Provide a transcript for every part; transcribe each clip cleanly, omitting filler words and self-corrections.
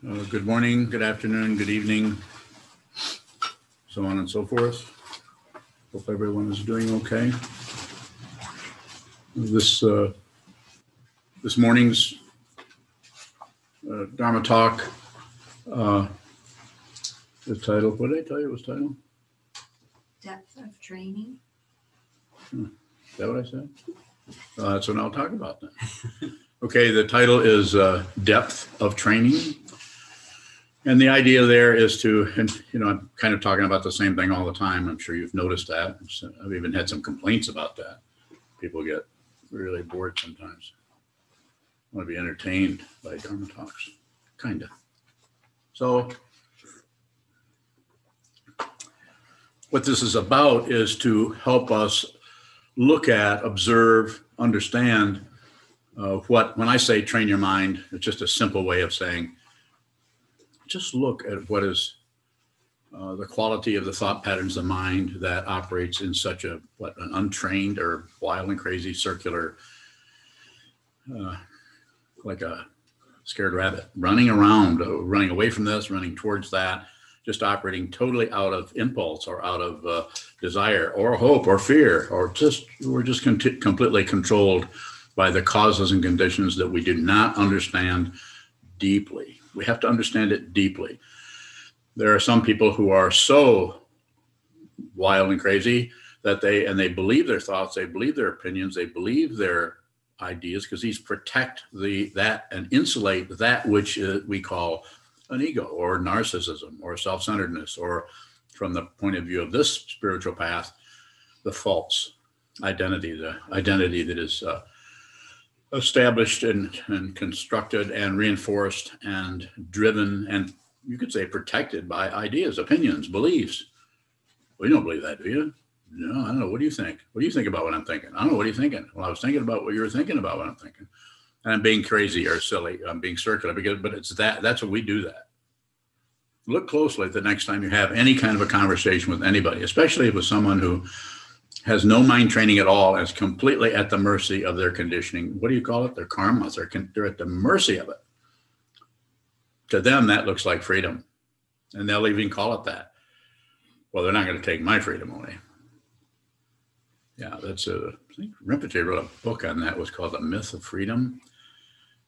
Good morning, good afternoon, good evening, so on and so forth. Hope everyone is doing okay. This morning's Dharma talk, the title, what did I tell you it was titled? Depth of Training. Is that what I said? So now I'll talk about that. Okay, the title is Depth of Training. And the idea there is to, and you know, I'm kind of talking about the same thing all the time. I'm sure you've noticed that. I've even had some complaints about that. People get really bored sometimes. I want to be entertained by Dharma talks, kind of. So what this is about is to help us look at, observe, understand what, when I say train your mind, it's just a simple way of saying, just look at what is the quality of the thought patterns of mind that operates in such a, what, an untrained or wild and crazy circular, like a scared rabbit, running around, running away from this, running towards that, just operating totally out of impulse or out of desire or hope or fear, or just, we're just completely controlled by the causes and conditions that we do not understand deeply. We have to understand it deeply. There are some people who are so wild and crazy that they believe their thoughts, they believe their opinions, they believe their ideas, because these protect that and insulate that which we call an ego or narcissism or self-centeredness, or from the point of view of this spiritual path, the false identity, the identity that is established and constructed and reinforced and driven and, you could say, protected by ideas, opinions, beliefs. Well, you don't believe that, do you? No, I don't know. What do you think? What do you think about what I'm thinking? I don't know. What are you thinking? Well, I was thinking about what you were thinking about what I'm thinking. And I'm being crazy or silly. I'm being circular, but it's that. That's what we do that. Look closely the next time you have any kind of a conversation with anybody, especially with someone who has no mind training at all, is completely at the mercy of their conditioning. What do you call it? Their karma. They're at the mercy of it. To them, that looks like freedom. And they'll even call it that. Well, they're not going to take my freedom away. Yeah, that's I think Rinpoche wrote a book on that. It was called The Myth of Freedom.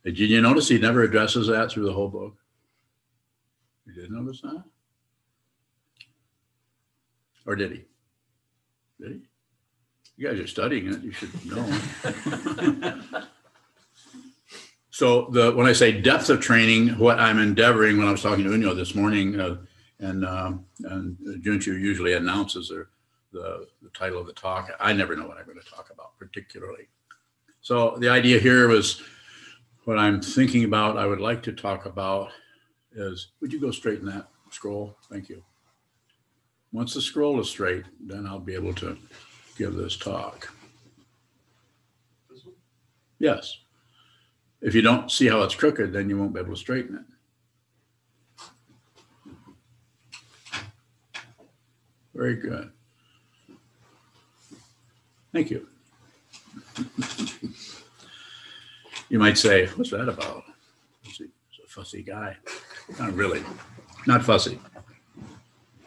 Did you notice he never addresses that through the whole book? You didn't notice that? Or did he? Did he? You guys are studying it, you should know. So when I say depth of training, what I'm endeavoring, when I was talking to Uno this morning, and Junchu usually announces the title of the talk. I never know what I'm going to talk about particularly. So the idea here was, what I'm thinking about, I would like to talk about is, would you go straighten that scroll? Thank you. Once the scroll is straight, then I'll be able to give this talk. Yes. If you don't see how it's crooked, then you won't be able to straighten it. Very good. Thank you. You might say, what's that about? He's a fussy guy. Not really. Not fussy.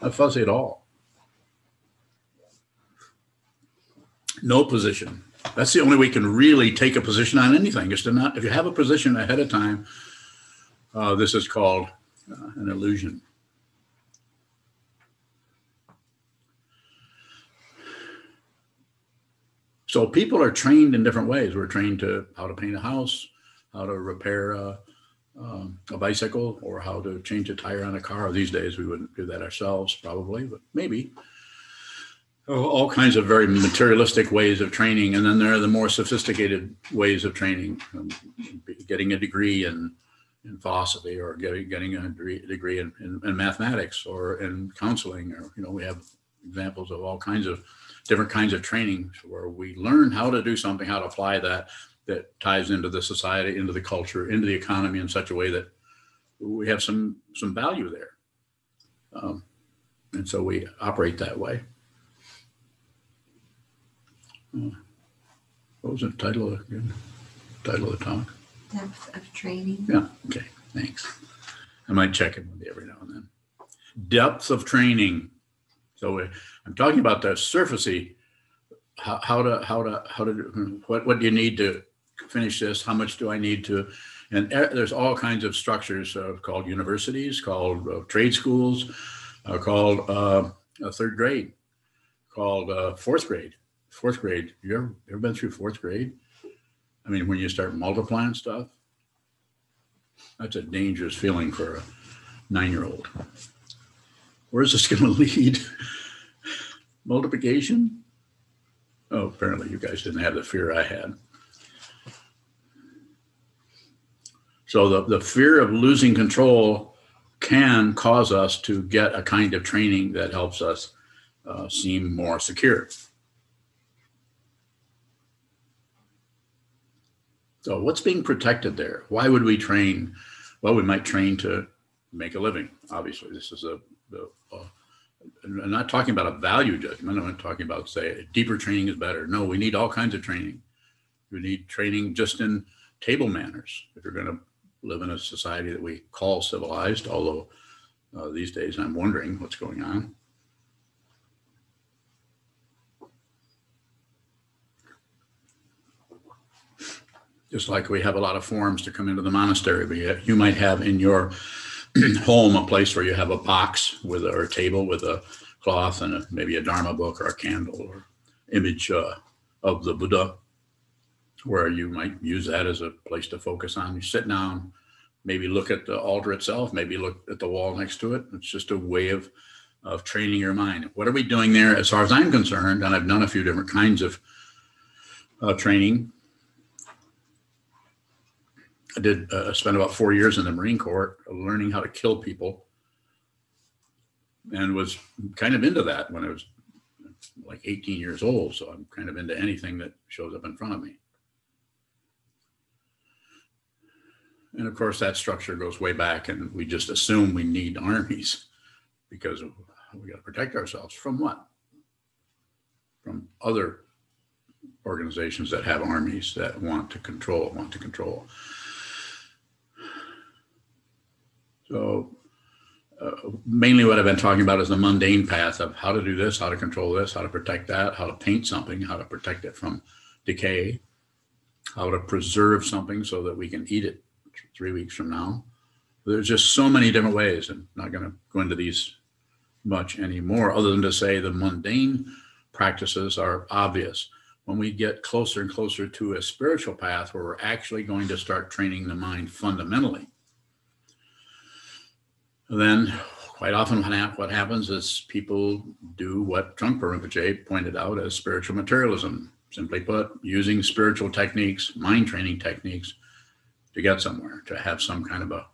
Not fussy at all. No position. That's the only way you can really take a position on anything, is to not, if you have a position ahead of time, this is called an illusion. So people are trained in different ways. We're trained to how to paint a house, how to repair a bicycle, or how to change a tire on a car. These days we wouldn't do that ourselves probably, but maybe. All kinds of very materialistic ways of training, and then there are the more sophisticated ways of training, getting a degree in philosophy, or getting a degree in mathematics, or in counseling, or, you know, we have examples of all kinds of different kinds of trainings where we learn how to do something, how to apply that ties into the society, into the culture, into the economy in such a way that we have some value there, and so we operate that way. What was the title again? Title of the talk? Depth of Training. Yeah, okay, thanks. I might check in with you every now and then. Depth of training. So I'm talking about the surfacey, what do you need to finish this? How much do I need to? And there's all kinds of structures called universities, called trade schools, called third grade, called fourth grade. Fourth grade, you ever been through fourth grade? I mean, when you start multiplying stuff, that's a dangerous feeling for a 9-year-old. Where is this going to lead? Multiplication? Oh, apparently you guys didn't have the fear I had. So the fear of losing control can cause us to get a kind of training that helps us seem more secure. So what's being protected there? Why would we train? Well, we might train to make a living. Obviously, this is I'm not talking about a value judgment. I'm not talking about, say, deeper training is better. No, we need all kinds of training. We need training just in table manners. If you're going to live in a society that we call civilized, although these days I'm wondering what's going on. Just like we have a lot of forms to come into the monastery, but you might have in your home a place where you have a box with or a table with a cloth and maybe a Dharma book or a candle or image of the Buddha, where you might use that as a place to focus on. You sit down, maybe look at the altar itself, maybe look at the wall next to it. It's just a way of training your mind. What are we doing there as far as I'm concerned? And I've done a few different kinds of training. I did spend about 4 years in the Marine Corps learning how to kill people, and was kind of into that when I was like 18 years old. So I'm kind of into anything that shows up in front of me. And of course, that structure goes way back, and we just assume we need armies because we got to protect ourselves from what? From other organizations that have armies that want to control. So mainly what I've been talking about is the mundane path of how to do this, how to control this, how to protect that, how to paint something, how to protect it from decay, how to preserve something so that we can eat it 3 weeks from now. There's just so many different ways, and I'm not going to go into these much anymore, other than to say the mundane practices are obvious. When we get closer and closer to a spiritual path where we're actually going to start training the mind fundamentally, then quite often what happens is people do what Trungpa Rinpoche pointed out as spiritual materialism. Simply put, using spiritual techniques, mind training techniques, to get somewhere, to have some kind of a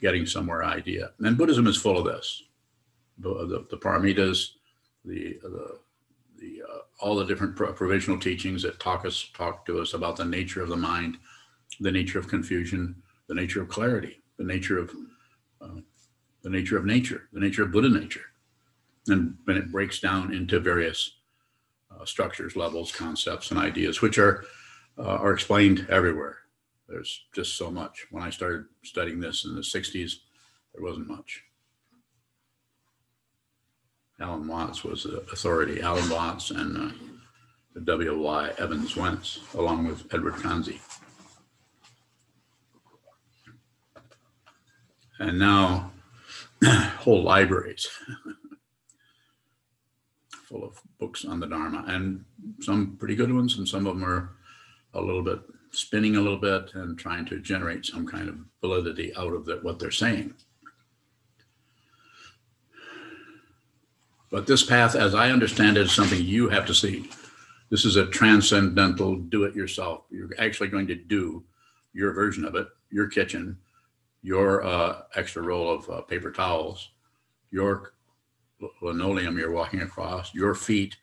getting somewhere idea. And Buddhism is full of this. The Paramitas, all the different provisional teachings that talk to us about the nature of the mind, the nature of confusion, the nature of clarity, the nature of nature, the nature of Buddha nature. And it breaks down into various structures, levels, concepts, and ideas, which are explained everywhere. There's just so much. When I started studying this in the 60s, there wasn't much. Alan Watts was the authority. Alan Watts and W.Y. Evans Wentz, along with Edward Conze. And now, whole libraries full of books on the Dharma, and some pretty good ones, and some of them are a little bit spinning a little bit and trying to generate some kind of validity out of what they're saying. But this path, as I understand it, is something you have to see. This is a transcendental do-it-yourself. You're actually going to do your version of it, your kitchen, your extra roll of paper towels, your linoleum you're walking across, your feet.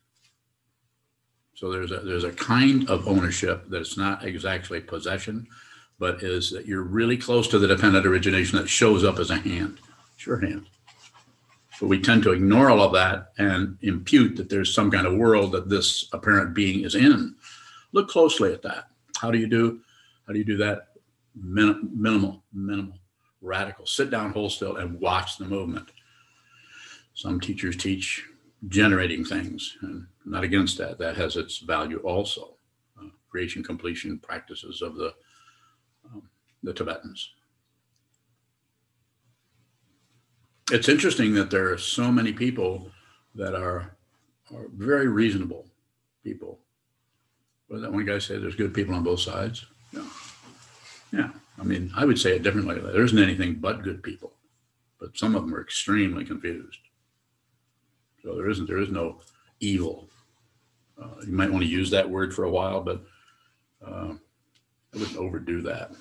So there's a kind of ownership that's not exactly possession, but is that you're really close to the dependent origination that shows up as a hand. It's your hand. But we tend to ignore all of that and impute that there's some kind of world that this apparent being is in. Look closely at that. How do you do that? Minimal radical. Sit down, hold still, and watch the movement. Some teachers teach generating things, and I'm not against that. That has its value also. Creation, completion practices of the Tibetans. It's interesting that there are so many people that are very reasonable people. What did that one guy say? There's good people on both sides. Yeah. I mean, I would say it differently. There isn't anything but good people, but some of them are extremely confused. So there is no evil. You might want to use that word for a while, but I wouldn't overdo that.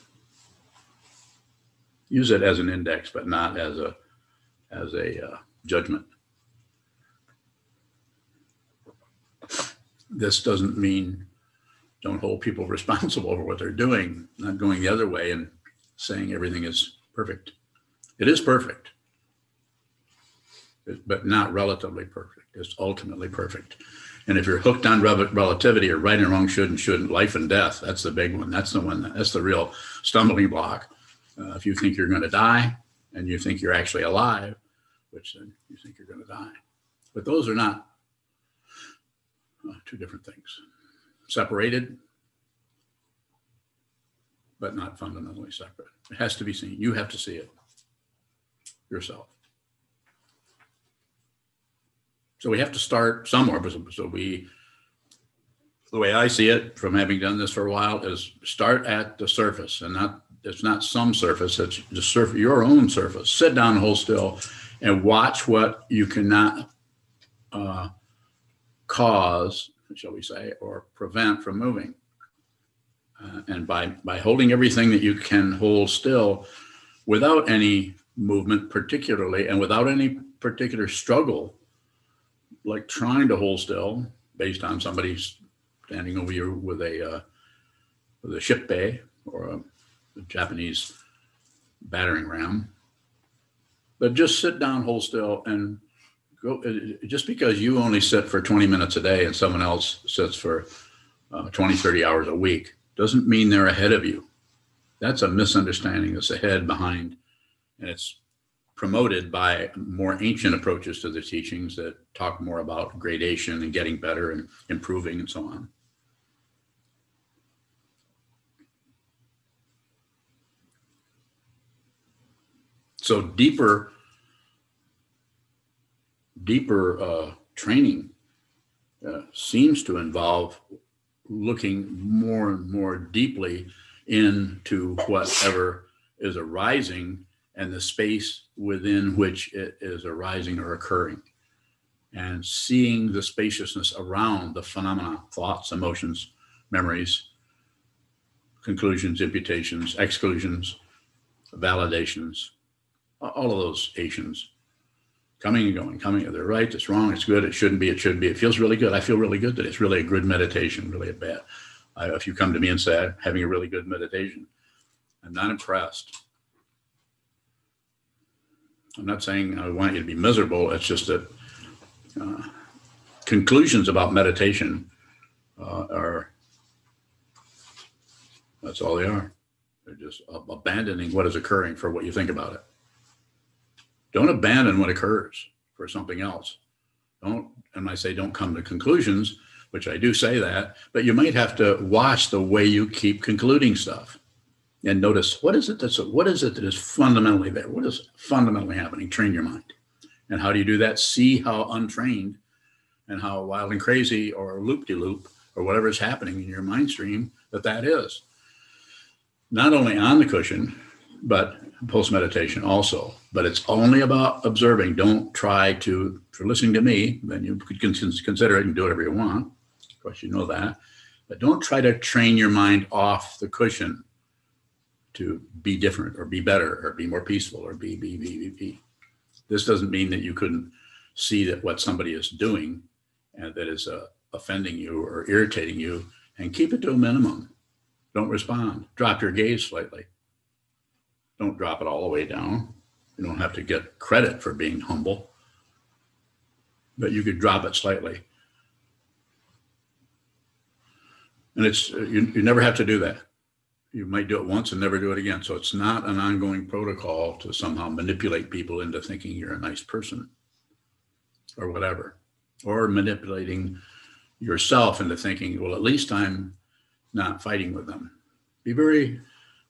Use it as an index, but not as a judgment. This doesn't mean don't hold people responsible for what they're doing, not going the other way and saying everything is perfect. It is perfect, but not relatively perfect. It's ultimately perfect. And if you're hooked on relativity or right and wrong, should and shouldn't, life and death, that's the big one. That's the one, that's the real stumbling block. If you think you're going to die and you think you're actually alive, which then you think you're going to die. But those are not two different things. Separated, but not fundamentally separate. It has to be seen. You have to see it yourself. So we have to start somewhere. So the way I see it, from having done this for a while, is start at the surface, and it's not some surface. It's the surface, your own surface. Sit down, hold still, and watch what you cannot cause, shall we say, or prevent from moving. And by holding everything that you can hold still, without any movement, particularly, and without any particular struggle. Like trying to hold still based on somebody standing over you with a shippei or a Japanese battering ram. But just sit down, hold still, and go. Just because you only sit for 20 minutes a day and someone else sits for 20, 30 hours a week doesn't mean they're ahead of you. That's a misunderstanding. That's ahead, behind, and it's promoted by more ancient approaches to the teachings that talk more about gradation and getting better and improving and so on. So deeper training seems to involve looking more and more deeply into whatever is arising and the space within which it is arising or occurring, and seeing the spaciousness around the phenomena, thoughts, emotions, memories, conclusions, imputations, exclusions, validations, all of those Asians coming and going, coming, they're right, it's wrong, it's good, it shouldn't be, it should be, it feels really good, I feel really good today, it's really a good meditation, really a bad. If you come to me and say, I'm having a really good meditation, I'm not impressed. I'm not saying I want you to be miserable. It's just that conclusions about meditation that's all they are. They're just abandoning what is occurring for what you think about it. Don't abandon what occurs for something else. Don't come to conclusions, which I do say that, but you might have to watch the way you keep concluding stuff. And notice, what is it that is fundamentally there? What is fundamentally happening? Train your mind. And how do you do that? See how untrained and how wild and crazy or loop-de-loop or whatever is happening in your mind stream that is. Not only on the cushion, but post-meditation also. But it's only about observing. Don't try to, if you're listening to me, then you could consider it and do whatever you want. Of course, you know that. But don't try to train your mind off the cushion to be different or be better or be more peaceful or be. This doesn't mean that you couldn't see that what somebody is doing and that is offending you or irritating you, and keep it to a minimum. Don't respond. Drop your gaze slightly. Don't drop it all the way down. You don't have to get credit for being humble, but you could drop it slightly. And you never have to do that. you might do it once and never do it again. So it's not an ongoing protocol to somehow manipulate people into thinking you're a nice person or whatever, or manipulating yourself into thinking, well, at least I'm not fighting with them. Be very,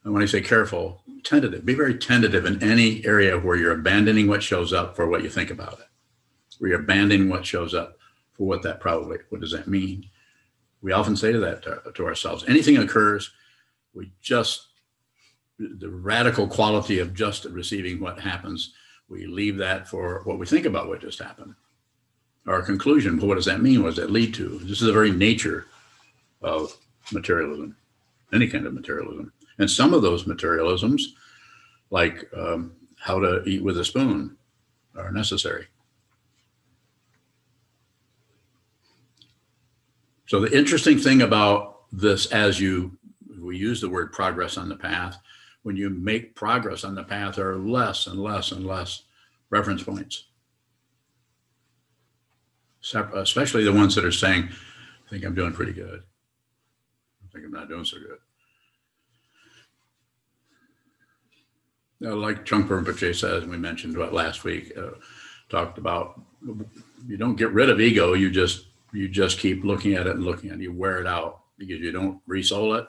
and when I say careful, tentative. Be very tentative in any area where you're abandoning what shows up for what you think about it, where you're abandoning what shows up for what that probably, what does that mean? We often say that to ourselves. Anything occurs, we just, the radical quality of just receiving what happens, we leave that for what we think about what just happened. Our conclusion, well, what does that mean? What does that lead to? This is the very nature of materialism, any kind of materialism. And some of those materialisms, like how to eat with a spoon, are necessary. So the interesting thing about this, as you, we use the word progress on the path, when you make progress on the path, there are less and less and less reference points. Especially the ones that are saying, I think I'm doing pretty good. I think I'm not doing so good. Now, like Trungpa Rinpoche says, and we mentioned what last week, talked about, you don't get rid of ego, you just keep looking at it and looking at it. You wear it out because you don't re-soul it,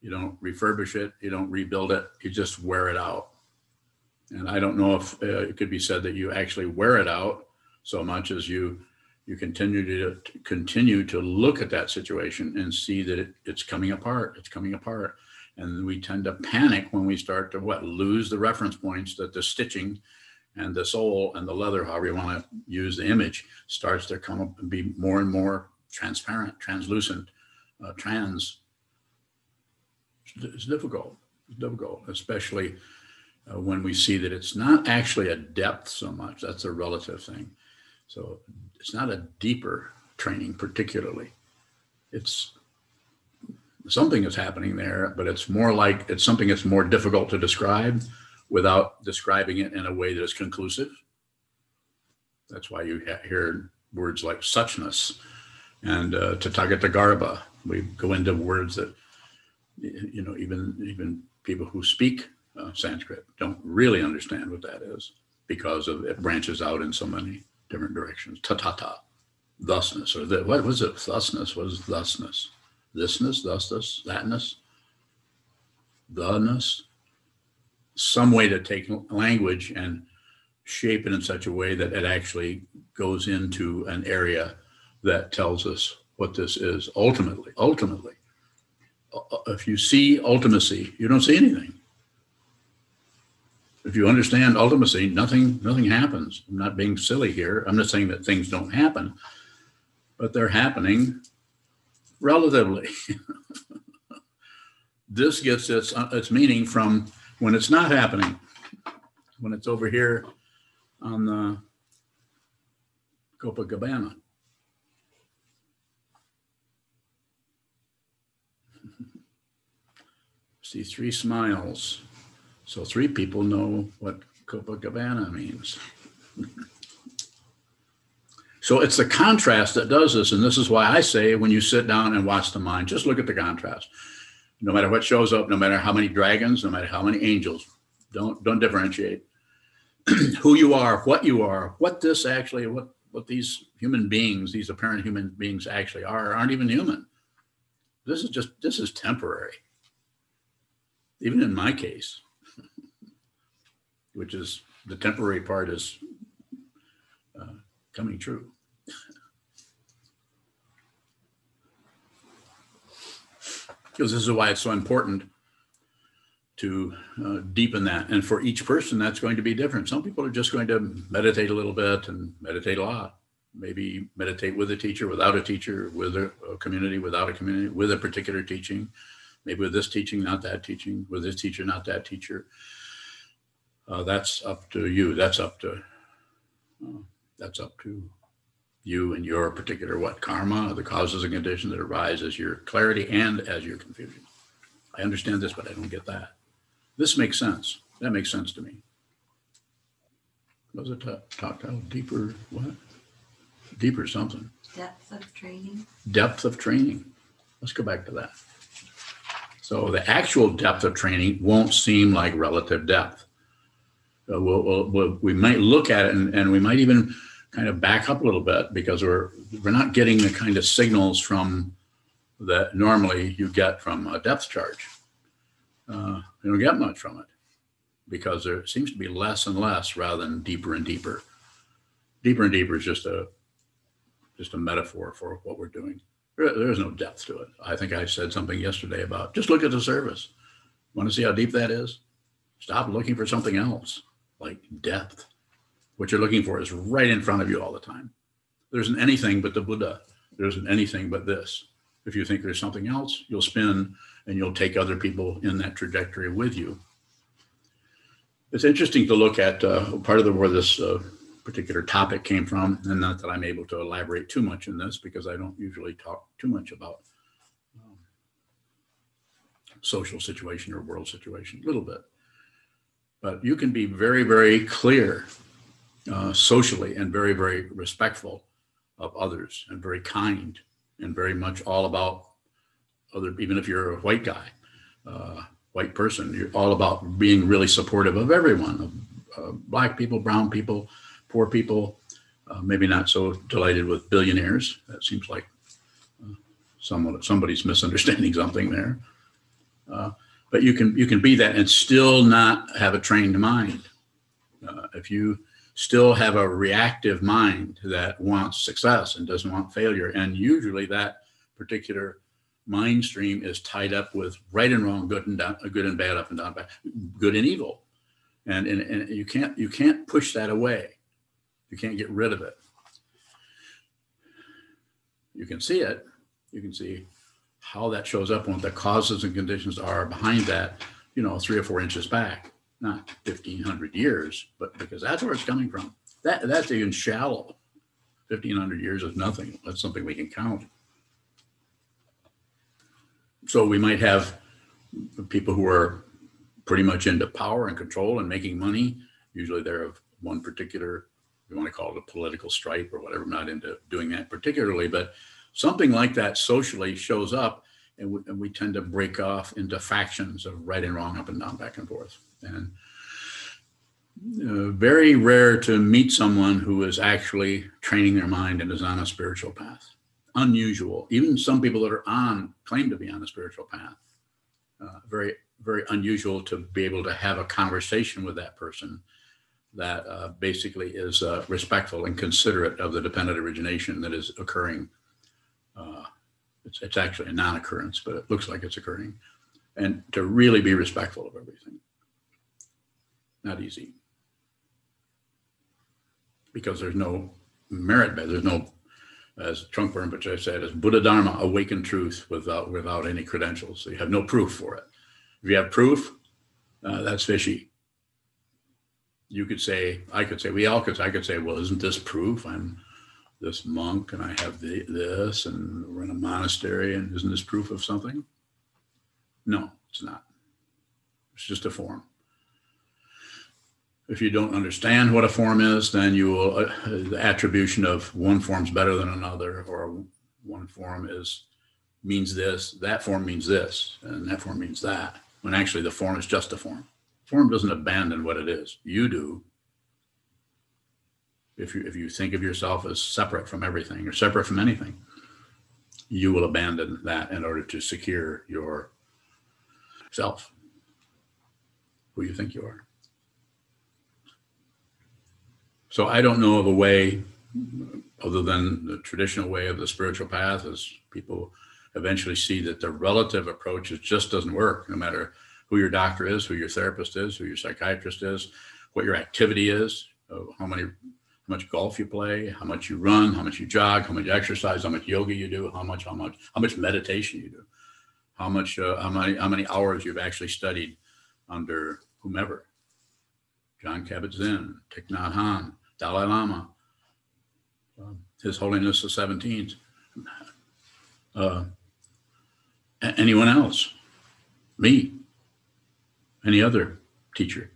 you don't refurbish it, you don't rebuild it, you just wear it out. And I don't know if it could be said that you actually wear it out so much as you continue to look at that situation and see that it's coming apart, it's coming apart. And we tend to panic when we start to lose the reference points, that the stitching and the soul and the leather, however you want to use the image, starts to come up and be more and more transparent, translucent, trans. It's difficult, especially when we see that it's not actually a depth so much. That's a relative thing. So it's not a deeper training particularly. It's something is happening there, but it's more like it's something that's more difficult to describe without describing it in a way that is conclusive. That's why you hear words like suchness and tathagatagarbha. We go into words that, you know, even people who speak Sanskrit don't really understand what that is because of it branches out in so many different directions. Tatata, thusness, or the, what was it? Thusness, what is thusness? Thisness, thusness, thatness, theness. Some way to take language and shape it in such a way that it actually goes into an area that tells us what this is ultimately. Ultimately, if you see ultimacy, you don't see anything. If you understand ultimacy, nothing happens. I'm not being silly here. I'm not saying that things don't happen, but they're happening relatively. This gets its meaning from when it's not happening, when it's over here on the Copacabana. See three smiles. So three people know what Copacabana means. So it's the contrast that does this. And this is why I say when you sit down and watch the mind, just look at the contrast. No matter what shows up, no matter how many dragons, no matter how many angels, don't differentiate who you are, what this actually, what these human beings, these apparent human beings actually are, or aren't even human. This is temporary. Even in my case, which is the temporary part is coming true. Because this is why it's so important to deepen that. And for each person, that's going to be different. Some people are just going to meditate a little bit and meditate a lot. Maybe meditate with a teacher, without a teacher, with a community, without a community, with a particular teaching. Maybe with this teaching, not that teaching. With this teacher, not that teacher. That's up to you. That's up to you and your particular karma, the causes and conditions that arise as your clarity and as your confusion. I understand this, but I don't get that. This makes sense. That makes sense to me. Was it tactile? Deeper what? Deeper something. Depth of training. Depth of training. Let's go back to that. So the actual depth of training won't seem like relative depth. So we might look at it and we might even kind of back up a little bit because we're not getting the kind of signals from that normally you get from a depth charge. You don't get much from it because there seems to be less and less rather than deeper and deeper. Deeper and deeper is just a metaphor for what we're doing. There is no depth to it. I think I said something yesterday about just look at the surface. Want to see how deep that is? Stop looking for something else, like depth. What you're looking for is right in front of you all the time. There isn't anything but the Buddha. There isn't anything but this. If you think there's something else, you'll spin and you'll take other people in that trajectory with you. It's interesting to look at part of where this particular topic came from, and not that I'm able to elaborate too much in this because I don't usually talk too much about social situation or world situation, a little bit. But you can be very, very clear socially and very, very respectful of others and very kind and very much all about other, even if you're a white guy, white person, you're all about being really supportive of everyone, of black people, brown people, poor people, maybe not so delighted with billionaires. That seems like somebody's misunderstanding something there. But you can be that and still not have a trained mind. If you still have a reactive mind that wants success and doesn't want failure, and usually that particular mind stream is tied up with right and wrong, good and down, good and bad, up and down, good and evil, and you can't push that away. You can't get rid of it. You can see it. You can see how that shows up, and what the causes and conditions are behind that, 3 or 4 inches back, not 1,500 years, but because that's where it's coming from. That's even shallow. 1,500 years is nothing. That's something we can count. So we might have people who are pretty much into power and control and making money. Usually they're of one particular, you want to call it a political stripe or whatever. I'm not into doing that particularly, but something like that socially shows up, and we tend to break off into factions of right and wrong, up and down, back and forth. And very rare to meet someone who is actually training their mind and is on a spiritual path. Unusual. Even some people that are claim to be on a spiritual path. Very, very unusual to be able to have a conversation with that person that basically is respectful and considerate of the dependent origination that is occurring. It's actually a non-occurrence, but it looks like it's occurring. And to really be respectful of everything. Not easy. Because there's no merit, there's no, as Trungpa Rinpoche said, is Buddha Dharma, awakened truth without any credentials. So you have no proof for it. If you have proof, that's fishy. You could say, I could say, well, isn't this proof? I'm this monk and I have this and we're in a monastery, and isn't this proof of something? No, it's not. It's just a form. If you don't understand what a form is, then you will, the attribution of one form's better than another, or one form means this, that form means this, and that form means that, when actually the form is just a form. Form doesn't abandon what it is. You do. If you think of yourself as separate from everything or separate from anything, you will abandon that in order to secure your self, who you think you are. So I don't know of a way other than the traditional way of the spiritual path, as people eventually see that the relative approach just doesn't work, no matter who your doctor is, who your therapist is, who your psychiatrist is, what your activity is, how much golf you play, how much you run, how much you jog, how much exercise, how much yoga you do, how much meditation you do, how many hours you've actually studied under whomever, Jon Kabat-Zinn, Thich Nhat Hanh, Dalai Lama, His Holiness the 17th, anyone else, me, any other teacher.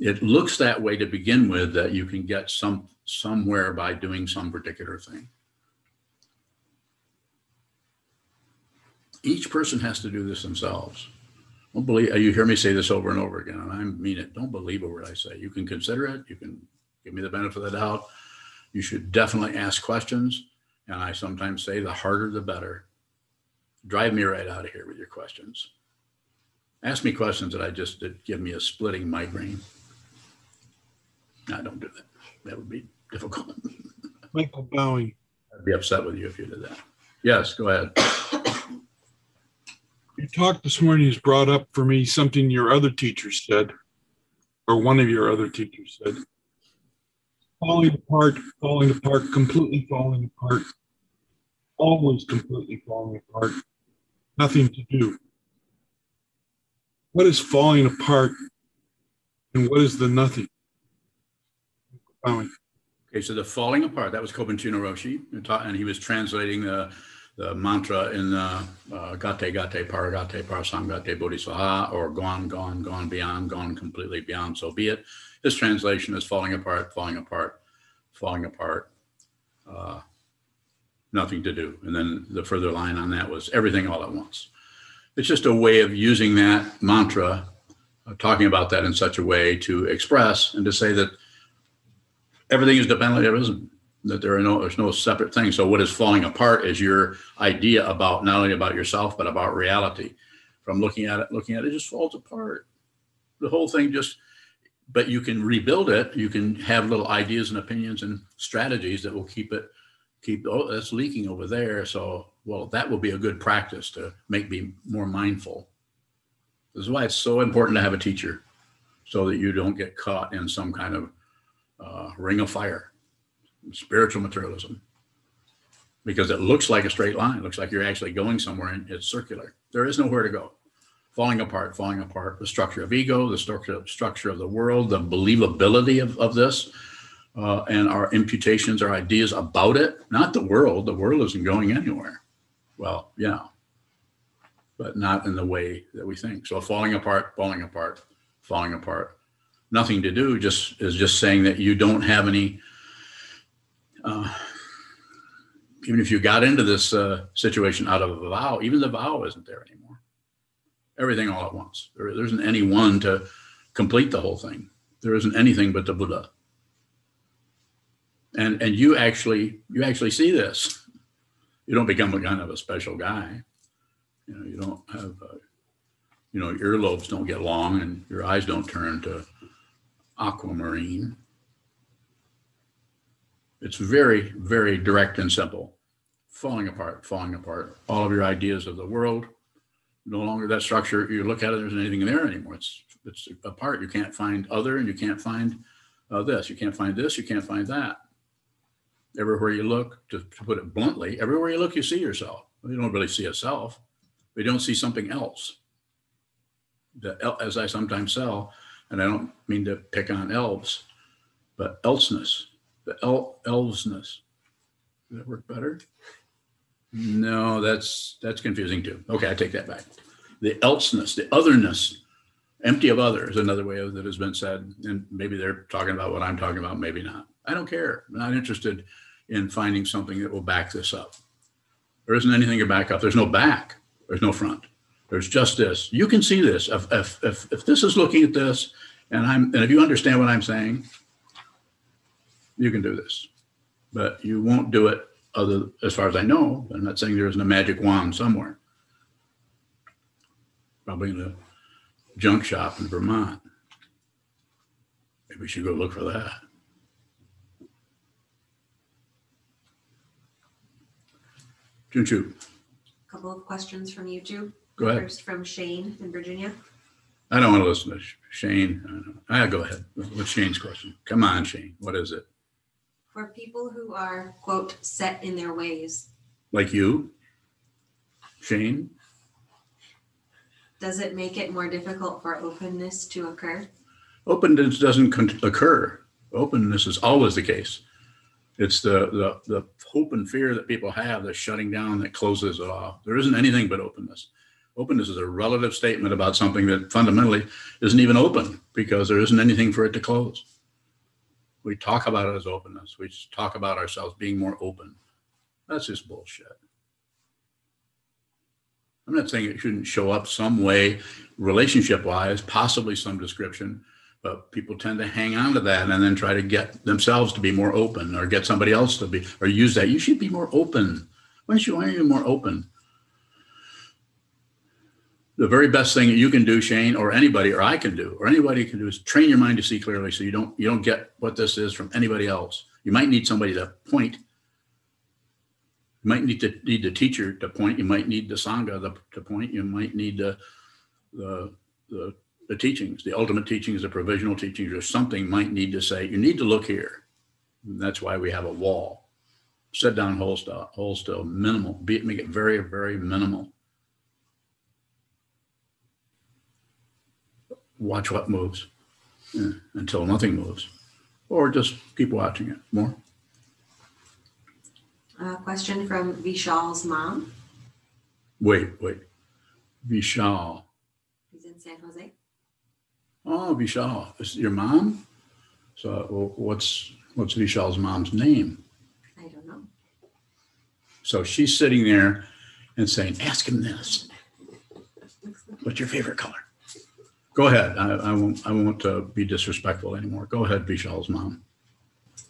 It looks that way to begin with, that you can get somewhere by doing some particular thing. Each person has to do this themselves. Don't believe, you hear me say this over and over again, and I mean it. Don't believe a word I say. You can consider it. You can give me the benefit of the doubt. You should definitely ask questions. And I sometimes say the harder, the better. Drive me right out of here with your questions. Ask me questions that I just did give me a splitting migraine. No, don't do that. That would be difficult. Michael Bowie. I'd be upset with you if you did that. Yes, go ahead. Your talk this morning has brought up for me something your other teacher said, or one of your other teachers said. Falling apart, completely falling apart, always completely falling apart, nothing to do. What is falling apart and what is the nothing? Okay, so the falling apart, that was Kobun Chino Roshi, and he was translating the mantra in gate gate paragate parasamgate bodhi svaha, or gone, gone, gone beyond, gone completely beyond, so be it. His translation is falling apart, falling apart, falling apart, nothing to do. And then the further line on that was everything all at once. It's just a way of using that mantra, talking about that in such a way to express and to say that everything is dependent, it isn't, that there's no separate thing. So what is falling apart is your idea about, not only about yourself, but about reality. From looking at it just falls apart. The whole thing just, but you can rebuild it. You can have little ideas and opinions and strategies that will keep it, oh, that's leaking over there. So, well, that will be a good practice to make me more mindful. This is why it's so important to have a teacher, so that you don't get caught in some kind of ring of fire, spiritual materialism, because it looks like a straight line. It looks like you're actually going somewhere and it's circular. There is nowhere to go. Falling apart, the structure of ego, the structure of the world, the believability of this, and our imputations, our ideas about it, not the world. The world isn't going anywhere. Well, yeah, but not in the way that we think. So falling apart, falling apart, falling apart. Nothing to do just is just saying that you don't have any, even if you got into this situation out of a vow, even the vow isn't there anymore. Everything all at once. There isn't any one to complete the whole thing. There isn't anything but the Buddha. And you actually see this. You don't become a kind of a special guy. You know, you don't have, you know, your earlobes don't get long and your eyes don't turn to aquamarine. It's very, very direct and simple. Falling apart, all of your ideas of the world, no longer that structure. You look at it, there isn't anything there anymore. It's apart. You can't find other, and you can't find this. You can't find this, you can't find that. Everywhere you look, to put it bluntly, everywhere you look, you see yourself. You don't really see a self, but you don't see something else. As I sometimes sell, and I don't mean to pick on elves, but elseness, the elvesness. Does that work better? No, that's confusing too. Okay, I take that back. The elseness, the otherness, empty of other is another way that has been said. And maybe they're talking about what I'm talking about, maybe not. I don't care. I'm not interested in finding something that will back this up. There isn't anything to back up. There's no back. There's no front. There's just this. You can see this. If this is looking at this, and if you understand what I'm saying, you can do this. But you won't do it other, as far as I know. I'm not saying there isn't a magic wand somewhere. Probably in a junk shop in Vermont. Maybe we should go look for that. Junchu. A couple of questions from YouTube. Go ahead. First from Shane in Virginia. I don't want to listen to Shane. Go ahead. What's Shane's question? Come on, Shane. What is it? For people who are, quote, set in their ways. Like you, Shane? Does it make it more difficult for openness to occur? Openness doesn't occur. Openness is always the case. It's the hope and fear that people have, the shutting down that closes it off. There isn't anything but openness. Openness is a relative statement about something that fundamentally isn't even open, because there isn't anything for it to close. We talk about it as openness. We just talk about ourselves being more open. That's just bullshit. I'm not saying it shouldn't show up some way, relationship-wise, possibly some description, but people tend to hang on to that and then try to get themselves to be more open or get somebody else to be, or use that. You should be more open. Why are you more open? The very best thing that you can do, Shane, or anybody, or I can do, or anybody can do, is train your mind to see clearly so you don't get what this is from anybody else. You might need somebody to point. You might need the teacher to point. You might need the Sangha to point. You might need the teachings, the ultimate teachings, the provisional teachings, or something might need to say, you need to look here. And that's why we have a wall. Sit down, hold still, minimal. Make it very, very minimal. Watch what moves until nothing moves, or just keep watching it more. Question from Vishal's mom. Wait. Vishal. He's in San Jose. Oh, Vishal. Is your mom? So what's Vishal's mom's name? I don't know. So she's sitting there and saying, ask him this. What's your favorite color? Go ahead. I won't be disrespectful anymore. Go ahead, Vishal's mom.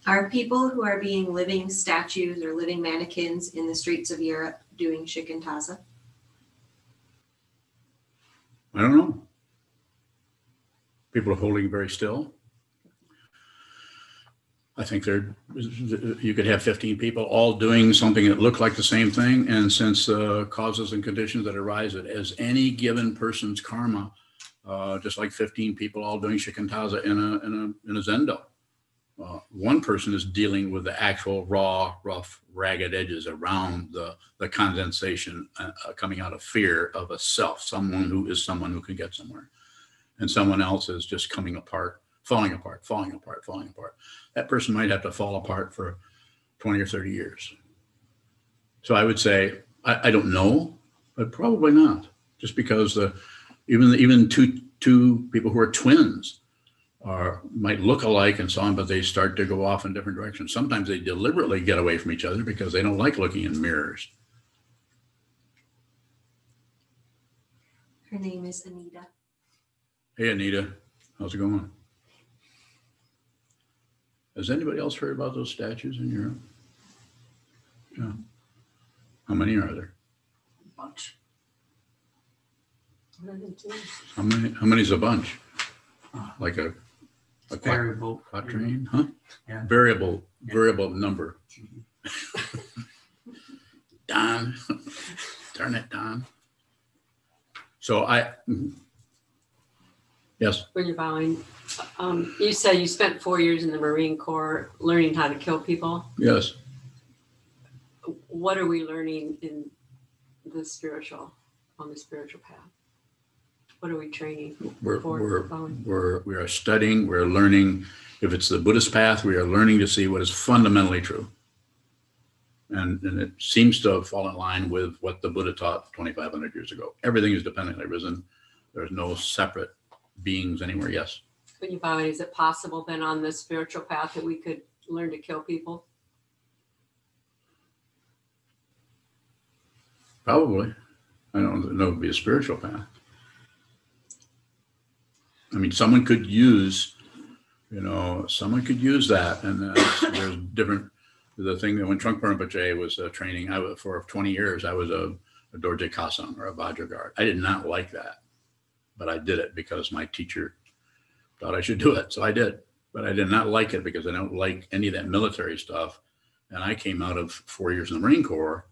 Are people who are being living statues or living mannequins in the streets of Europe doing shikantaza? I don't know. People are holding very still. I think you could have 15 people all doing something that looked like the same thing. And since causes and conditions that arise as any given person's karma, just like 15 people all doing shikantaza in a zendo. One person is dealing with the actual raw, rough, ragged edges around the condensation coming out of fear of a self, someone who can get somewhere. And someone else is just coming apart, falling apart. That person might have to fall apart for 20 or 30 years. So I would say, I don't know, but probably not. Just because even two people who are twins might look alike and so on, but they start to go off in different directions. Sometimes they deliberately get away from each other because they don't like looking in mirrors. Her name is Anita. Hey, Anita. How's it going? Has anybody else heard about those statues in Europe? Yeah. How many are there? A bunch. How many is a bunch? Like a variable quatrain, huh? Yeah. Variable number. Mm-hmm. Don, turn it, Don. So yes. When you're bowing, you said you spent 4 years in the Marine Corps learning how to kill people. Yes. What are we learning in on the spiritual path? What are we training for? We are studying, we're learning. If it's the Buddhist path, we are learning to see what is fundamentally true. And it seems to fall in line with what the Buddha taught 2,500 years ago. Everything is dependently risen. There's no separate beings anywhere, yes. When you bow, is it possible then on the spiritual path that we could learn to kill people? Probably. I don't know if it would be a spiritual path. I mean, someone could use that. And there's different, the thing that when Trungpa Rinpoche was training, for 20 years, I was a Dorje Kasung or a Vajra guard. I did not like that, but I did it because my teacher thought I should do it. So I did, but I did not like it because I don't like any of that military stuff. And I came out of 4 years in the Marine Corps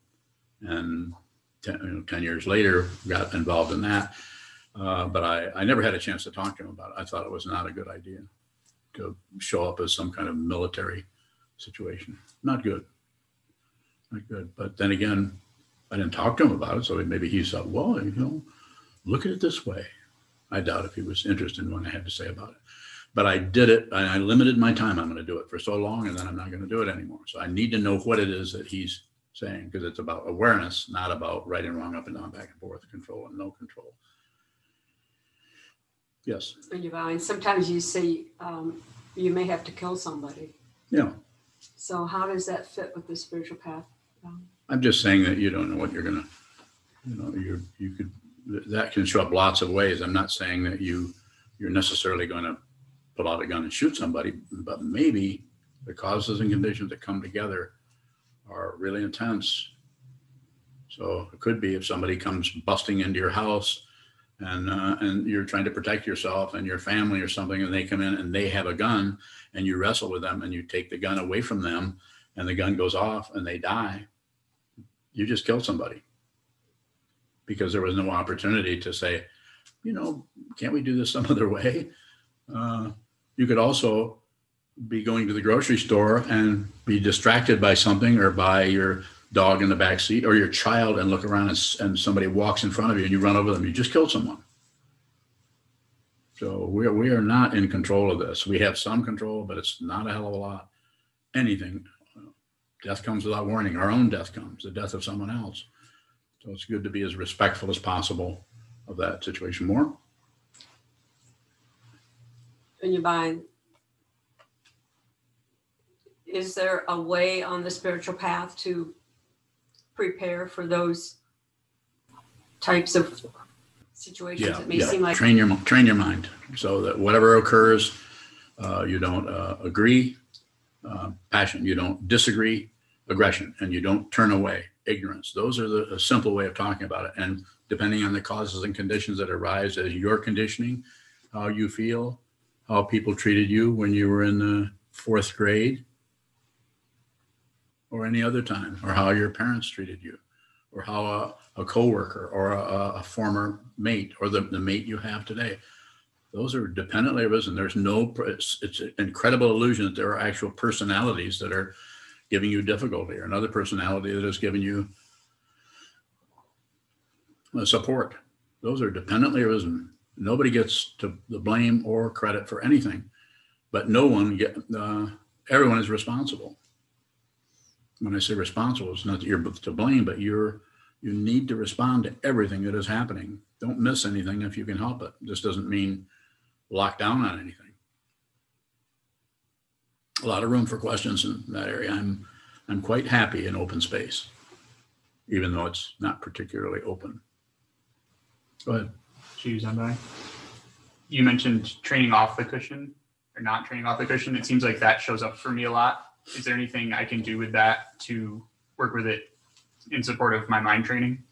and 10 years later got involved in that. But I never had a chance to talk to him about it. I thought it was not a good idea to show up as some kind of military situation. Not good. But then again, I didn't talk to him about it. So maybe he thought, well, look at it this way. I doubt if he was interested in what I had to say about it. But I did it, and I limited my time. I'm going to do it for so long, and then I'm not going to do it anymore. So I need to know what it is that he's saying, because it's about awareness, not about right and wrong, up and down, back and forth, control and no control. Yes. When you're bowing, sometimes you say you may have to kill somebody. Yeah. So how does that fit with the spiritual path? I'm just saying that you don't know what you're going to you know, you could, that can show up lots of ways. I'm not saying that you're necessarily going to pull out a gun and shoot somebody, but maybe the causes and conditions that come together are really intense. So it could be if somebody comes busting into your house and you're trying to protect yourself and your family or something, and they come in and they have a gun and you wrestle with them and you take the gun away from them and the gun goes off and they die. You just killed somebody because there was no opportunity to say, you know, can't we do this some other way? You could also be going to the grocery store and be distracted by something or by your dog in the back seat or your child, and look around and somebody walks in front of you and you run over them. You just killed someone. So we are not in control of this. We have some control, but it's not a hell of a lot. Anything. Death comes without warning. Our own death comes, the death of someone else. So it's good to be as respectful as possible of that situation. More? In your mind, is there a way on the spiritual path to prepare for those types of situations? Yeah, that may seem like train your mind so that whatever occurs, you don't agree, passion, you don't disagree, aggression, and you don't turn away, ignorance. Those are the simple way of talking about it. And depending on the causes and conditions that arise as your conditioning, how you feel, how people treated you when you were in the 4th grade, or any other time, or how your parents treated you, or how a coworker or a former mate or the mate you have today. Those are dependently arisen. There's no, it's an incredible illusion that there are actual personalities that are giving you difficulty or another personality that is giving you support. Those are dependently arisen. Nobody gets to the blame or credit for anything, but everyone is responsible. When I say responsible, it's not that you're to blame, but you need to respond to everything that is happening. Don't miss anything if you can help it. This doesn't mean lock down on anything. A lot of room for questions in that area. I'm quite happy in open space, even though it's not particularly open. Go ahead. You mentioned training off the cushion or not training off the cushion. It seems like that shows up for me a lot. Is there anything I can do with that to work with it in support of my mind training?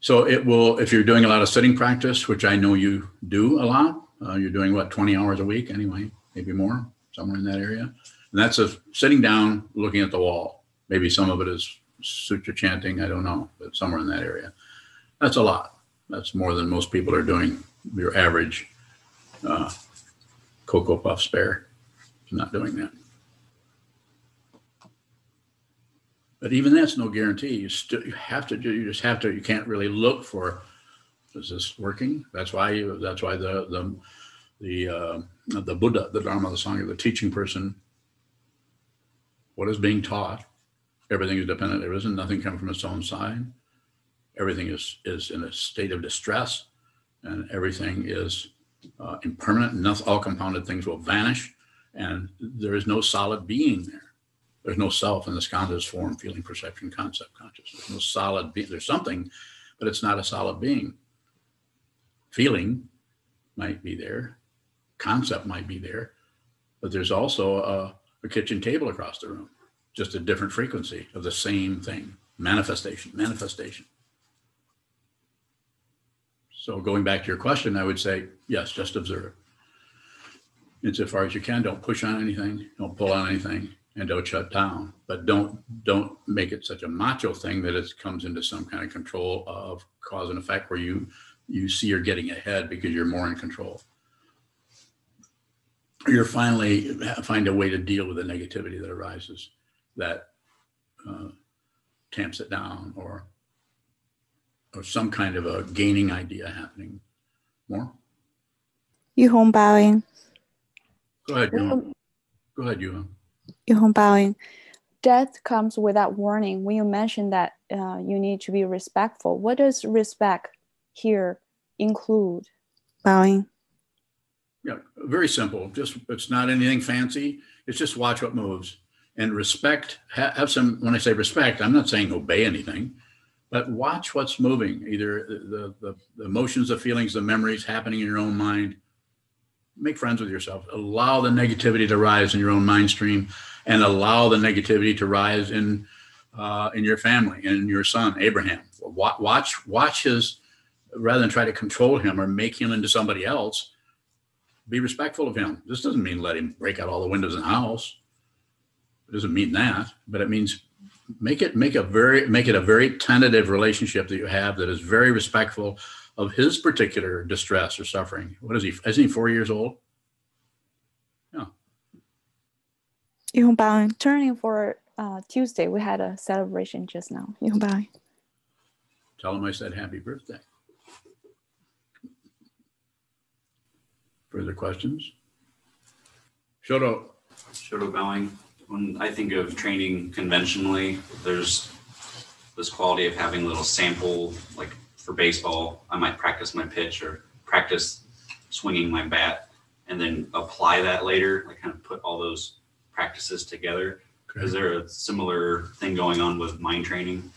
So it will, if you're doing a lot of sitting practice, which I know you do a lot, you're doing what, 20 hours a week anyway, maybe more, somewhere in that area. And that's sitting down, looking at the wall. Maybe some of it is sutra chanting, I don't know, but somewhere in that area. That's a lot. That's more than most people are doing. Your average Cocoa Puffs bear is not doing that. But even that's no guarantee. You you can't really look for, is this working? That's why the Buddha, the Dharma, the Sangha, the teaching person, what is being taught, everything is dependent. There isn't nothing come from its own side. Everything is in a state of distress, and everything is impermanent. All compounded things will vanish, and there is no solid being there. There's no self in this conscious form, feeling, perception, concept, consciousness. There's no solid being. There's something, but it's not a solid being. Feeling might be there. Concept might be there. But there's also a kitchen table across the room, just a different frequency of the same thing. Manifestation. So going back to your question, I would say, yes, just observe. Insofar as you can, don't push on anything, don't pull on anything, and don't shut down. But don't make it such a macho thing that it comes into some kind of control of cause and effect where you see you're getting ahead because you're more in control. You're finally find a way to deal with the negativity that arises that tamps it down or some kind of a gaining idea happening. More? You home bowing. Go ahead, Yuhan. You home bowing. Death comes without warning. When you mentioned that you need to be respectful, what does respect here include? Bowing. Yeah, very simple. Just, it's not anything fancy. It's just watch what moves. And respect, have some, when I say respect, I'm not saying obey anything. But watch what's moving, either the emotions, the feelings, the memories happening in your own mind. Make friends with yourself. Allow the negativity to rise in your own mind stream, and allow the negativity to rise in your family, in your son, Abraham. Watch his, rather than try to control him or make him into somebody else, be respectful of him. This doesn't mean let him break out all the windows in the house. It doesn't mean that, but it means make it a very tentative relationship that you have that is very respectful of his particular distress or suffering. What is he? Isn't he 4 years old? Yeah. Yung Bao, turning for Tuesday, we had a celebration just now. Yung Bao. Tell him I said happy birthday. Further questions? Shoto bowing. When I think of training conventionally, there's this quality of having a little sample, like for baseball, I might practice my pitch or practice swinging my bat and then apply that later. I kind of put all those practices together. Okay. Is there a similar thing going on with mind training?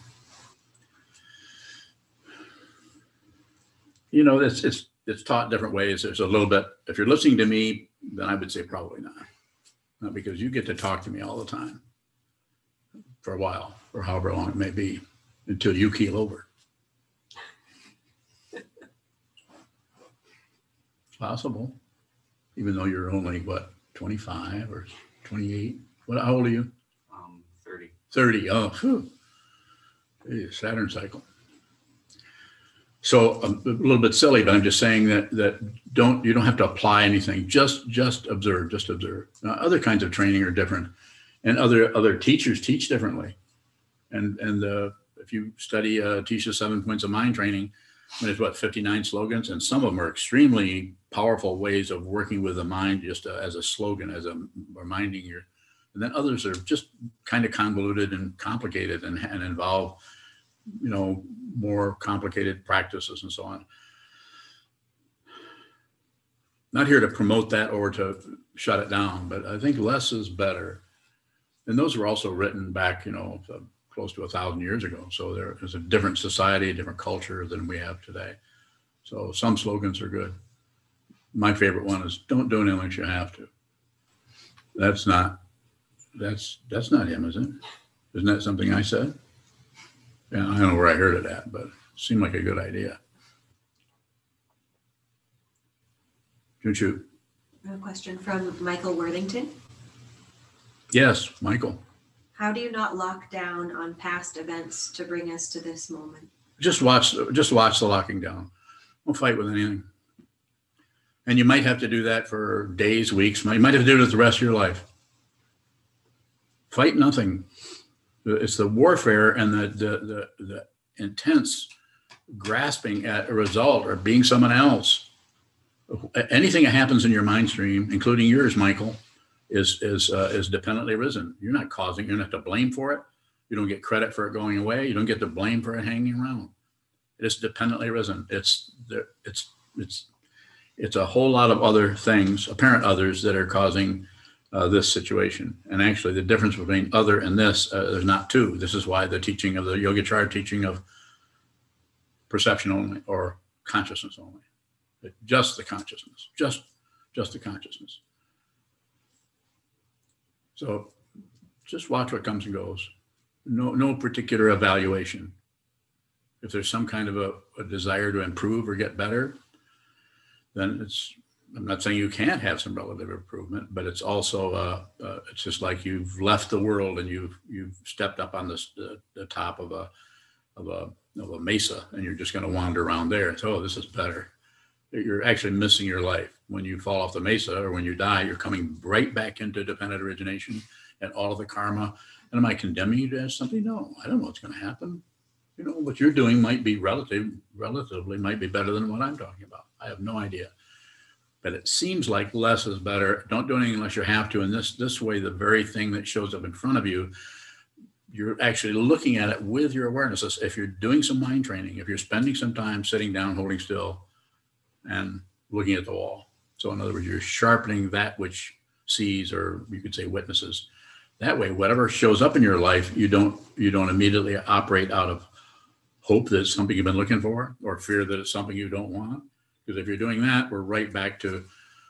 You know, it's taught different ways. There's a little bit, if you're listening to me, then I would say probably not. Not because you get to talk to me all the time for a while, or however long it may be, until you keel over. It's possible, even though you're only, 25 or 28? How old are you? 30. 30, oh, whew. Saturn cycle. So a little bit silly, but I'm just saying that you don't have to apply anything. Just observe, just observe. Now, other kinds of training are different, and other teachers teach differently. And if you study Tisha's 7 points of mind training, I mean, it's 59 slogans, and some of them are extremely powerful ways of working with the mind, just as a slogan, as a reminding your. And then others are just kind of convoluted and complicated and involve, more complicated practices and so on. Not here to promote that or to shut it down, but I think less is better. And those were also written back, close to 1,000 years ago. So there is a different society, a different culture than we have today. So some slogans are good. My favorite one is, don't do it unless you have to. That's not him, is it? Isn't that something I said? Yeah, I don't know where I heard it at, but it seemed like a good idea. Junchu. A question from Michael Worthington. Yes, Michael. How do you not lock down on past events to bring us to this moment? Just watch the locking down. Don't fight with anything. And you might have to do that for days, weeks. You might have to do it the rest of your life. Fight nothing. It's the warfare and the intense grasping at a result or being someone else. Anything that happens in your mind stream, including yours, Michael, is dependently arisen. You're not causing. You're not to blame for it. You don't get credit for it going away. You don't get to blame for it hanging around. It's dependently arisen. It's a whole lot of other things, apparent others, that are causing this situation. And actually the difference between other and this, there's not two. This is why the teaching of the Yogachara teaching of perception only or consciousness only. Just the consciousness, just the consciousness. So just watch what comes and goes. No particular evaluation. If there's some kind of a desire to improve or get better, then I'm not saying you can't have some relative improvement, but it's also it's just like you've left the world and you've stepped up on the top of a mesa, and you're just going to wander around there. It's, oh, this is better. You're actually missing your life. When you fall off the mesa or when you die, you're coming right back into dependent origination and all of the karma. And am I condemning you to something? No, I don't know what's going to happen. What you're doing might be relatively might be better than what I'm talking about. I have no idea. But it seems like less is better. Don't do anything unless you have to. And this way, the very thing that shows up in front of you, you're actually looking at it with your awareness. If you're doing some mind training, if you're spending some time sitting down, holding still, and looking at the wall. So in other words, you're sharpening that which sees, or you could say witnesses. That way, whatever shows up in your life, you don't immediately operate out of hope that it's something you've been looking for or fear that it's something you don't want. Because if you're doing that, we're right back to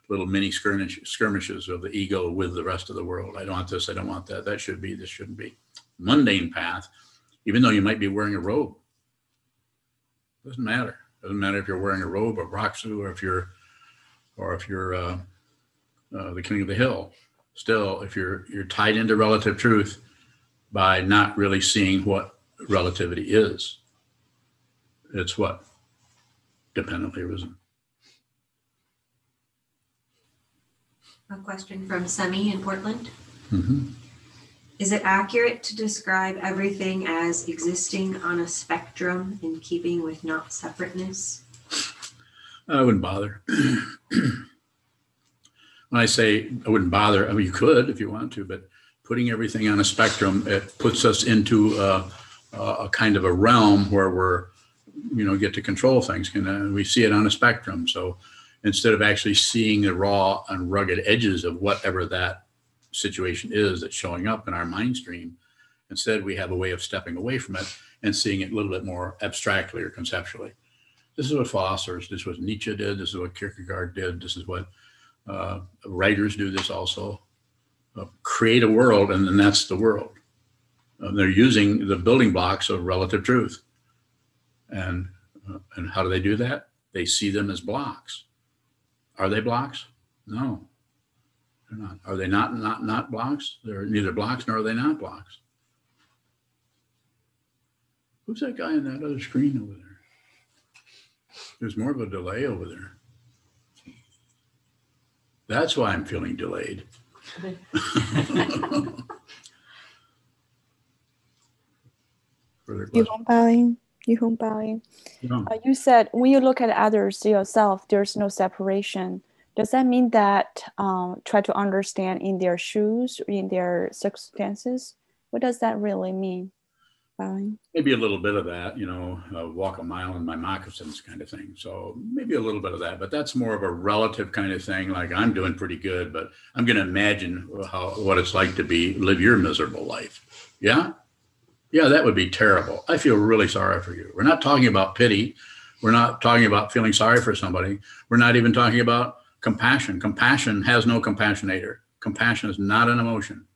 little mini skirmishes of the ego with the rest of the world. I don't want this, I don't want that, that should be, this shouldn't be. Mundane path, even though you might be wearing a robe, doesn't matter. Doesn't matter if you're wearing a robe or braksu or if you're the king of the hill. Still, if you're tied into relative truth by not really seeing what relativity is, it's what? Dependently arisen. A question from Semi in Portland. Mm-hmm. Is it accurate to describe everything as existing on a spectrum in keeping with not separateness? I wouldn't bother. When I say I wouldn't bother, I mean, you could if you want to, but putting everything on a spectrum, it puts us into a kind of a realm where we're, get to control things. And we see it on a spectrum. So instead of actually seeing the raw and rugged edges of whatever that situation is that's showing up in our mind stream, instead we have a way of stepping away from it and seeing it a little bit more abstractly or conceptually. This is what philosophers, this is what Nietzsche did, this is what Kierkegaard did, this is what writers do this also. Create a world, and then that's the world. They're using the building blocks of relative truth. And how do they do that? They see them as blocks. Are they blocks? No, they're not. Are they not blocks? They're neither blocks nor are they not blocks. Who's that guy on that other screen over there? There's more of a delay over there. That's why I'm feeling delayed. Further questions? Yuhong Baoing, you said when you look at others, yourself, there's no separation. Does that mean that try to understand in their shoes, in their circumstances? What does that really mean, Baoing? Maybe a little bit of that, walk a mile in my moccasins kind of thing. So maybe a little bit of that, but that's more of a relative kind of thing. Like I'm doing pretty good, but I'm going to imagine what it's like to live your miserable life. Yeah. Yeah, that would be terrible. I feel really sorry for you. We're not talking about pity. We're not talking about feeling sorry for somebody. We're not even talking about compassion. Compassion has no compassionator. Compassion is not an emotion.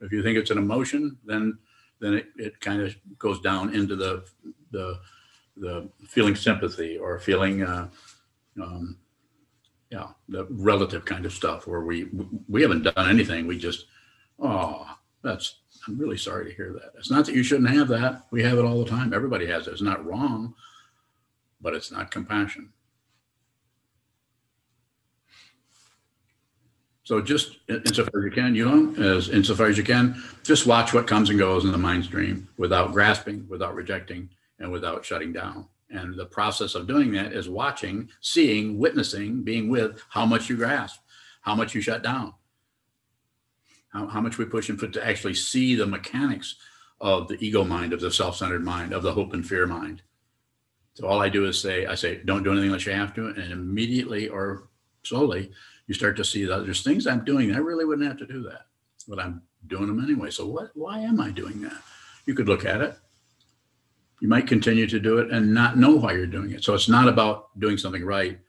If you think it's an emotion, then it kind of goes down into the feeling sympathy or feeling the relative kind of stuff where we haven't done anything. We just I'm really sorry to hear that. It's not that you shouldn't have that. We have it all the time. Everybody has it. It's not wrong, but it's not compassion. So just insofar as you can, just watch what comes and goes in the mind stream without grasping, without rejecting, and without shutting down. And the process of doing that is watching, seeing, witnessing, being with how much you grasp, how much you shut down. How much we push and put to actually see the mechanics of the ego mind, of the self-centered mind, of the hope and fear mind. So all I do is I say, don't do anything unless you have to. And immediately or slowly, you start to see that there's things I'm doing. I really wouldn't have to do that, but I'm doing them anyway. So why am I doing that? You could look at it. You might continue to do it and not know why you're doing it. So it's not about doing something right.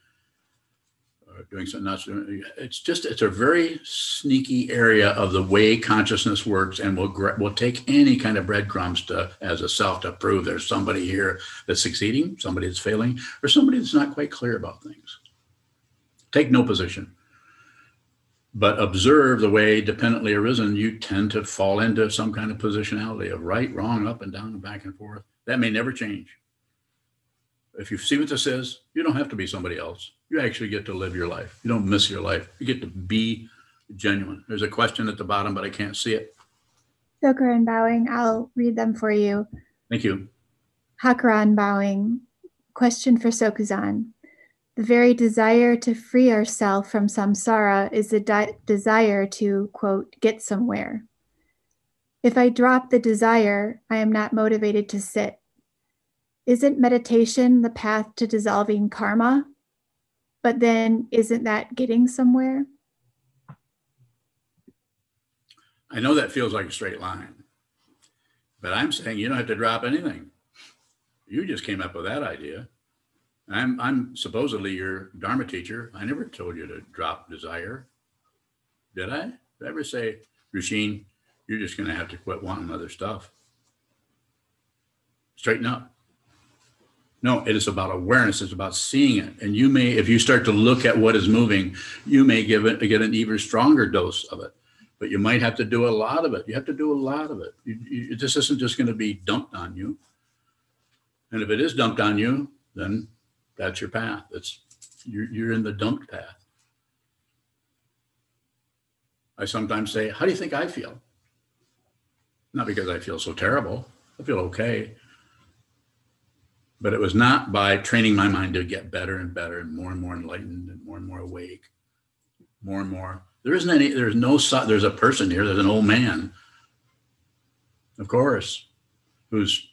Doing something not doing. It's a very sneaky area of the way consciousness works, and we'll take any kind of breadcrumbs as a self to prove there's somebody here that's succeeding, somebody that's failing, or somebody that's not quite clear about things. Take no position, but observe the way dependently arisen. You tend to fall into some kind of positionality of right, wrong, up and down, and back and forth. That may never change. If you see what this is, you don't have to be somebody else. You actually get to live your life. You don't miss your life. You get to be genuine. There's a question at the bottom, but I can't see it. Sokaran Bowing, I'll read them for you. Thank you. Hakaran Bowing, question for Sokuzan. The very desire to free ourselves from samsara is a desire to, quote, get somewhere. If I drop the desire, I am not motivated to sit. Isn't meditation the path to dissolving karma? But then isn't that getting somewhere? I know that feels like a straight line, but I'm saying you don't have to drop anything. You just came up with that idea. I'm supposedly your Dharma teacher. I never told you to drop desire. Did I? Did I ever say, Rusheen, you're just going to have to quit wanting other stuff? Straighten up. No, it is about awareness. It's about seeing it. And you may, if you start to look at what is moving, you may get an even stronger dose of it. But you might have to do a lot of it. You have to do a lot of it. This isn't just going to be dumped on you. And if it is dumped on you, then that's your path. You're in the dumped path. I sometimes say, how do you think I feel? Not because I feel so terrible. I feel okay. But it was not by training my mind to get better and better and more enlightened and more awake, more and more. There's a person here, there's an old man, of course, who's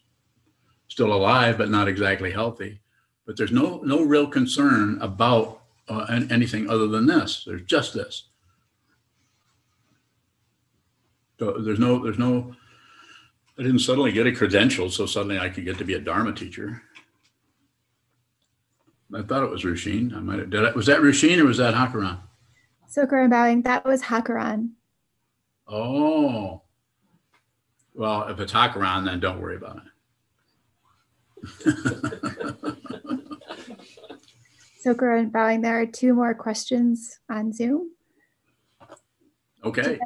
still alive, but not exactly healthy. But there's no real concern about anything other than this. There's just this. So there's no, I didn't suddenly get a credential, so suddenly I could get to be a Dharma teacher. I thought it was Rusheen. I might have did it. Was that Rusheen or was that Hakuran? So Sokaran bowing, that was Hakuran. Oh. Well, if it's Hakuran, then don't worry about it. So Sokaran bowing, there are two more questions on Zoom. Okay.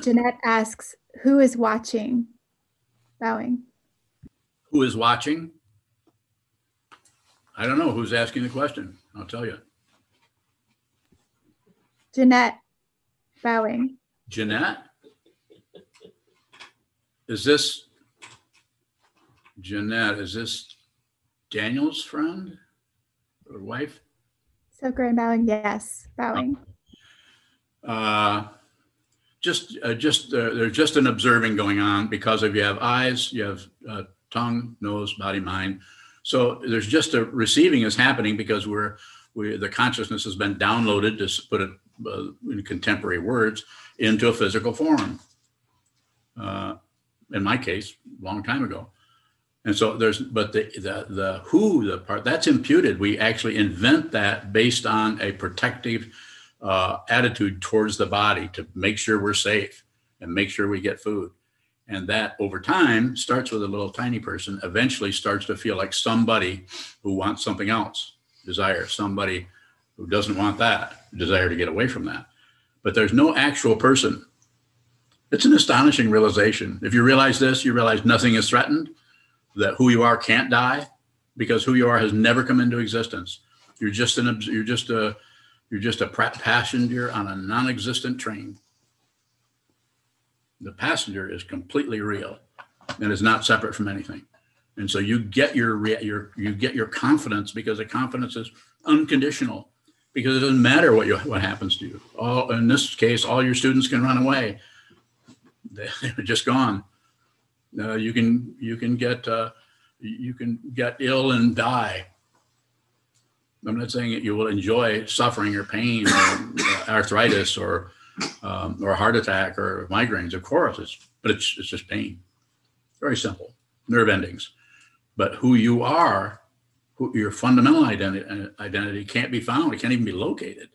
Jeanette asks, who is watching? Bowing. Who is watching? I don't know who's asking the question. I'll tell you. Jeanette, bowing. Jeanette? Is this Daniel's friend or wife? So Graham bowing, yes, bowing. There's just an observing going on, because if you have eyes, you have tongue, nose, body, mind. So there's just a receiving is happening because the consciousness has been downloaded, to put it in contemporary words, into a physical form. In my case, a long time ago. And so the who, the part that's imputed, we actually invent that based on a protective attitude towards the body to make sure we're safe and make sure we get food. And that over time starts with a little tiny person, eventually starts to feel like somebody who wants something else, desire, somebody who doesn't want that, desire to get away from that. But there's no actual person. It's an astonishing realization. If you realize this, you realize nothing is threatened, that who you are can't die, because who you are has never come into existence. You're just a passenger on a non-existent train. The passenger is completely real and is not separate from anything. And so you get your confidence, because the confidence is unconditional, because it doesn't matter what happens to you. In this case, all your students can run away; they're just gone. You can get ill and die. I'm not saying that you will enjoy suffering or pain or arthritis or a heart attack or migraines, of course, but it's just pain. Very simple, nerve endings. But who you are, your fundamental identity can't be found. It can't even be located.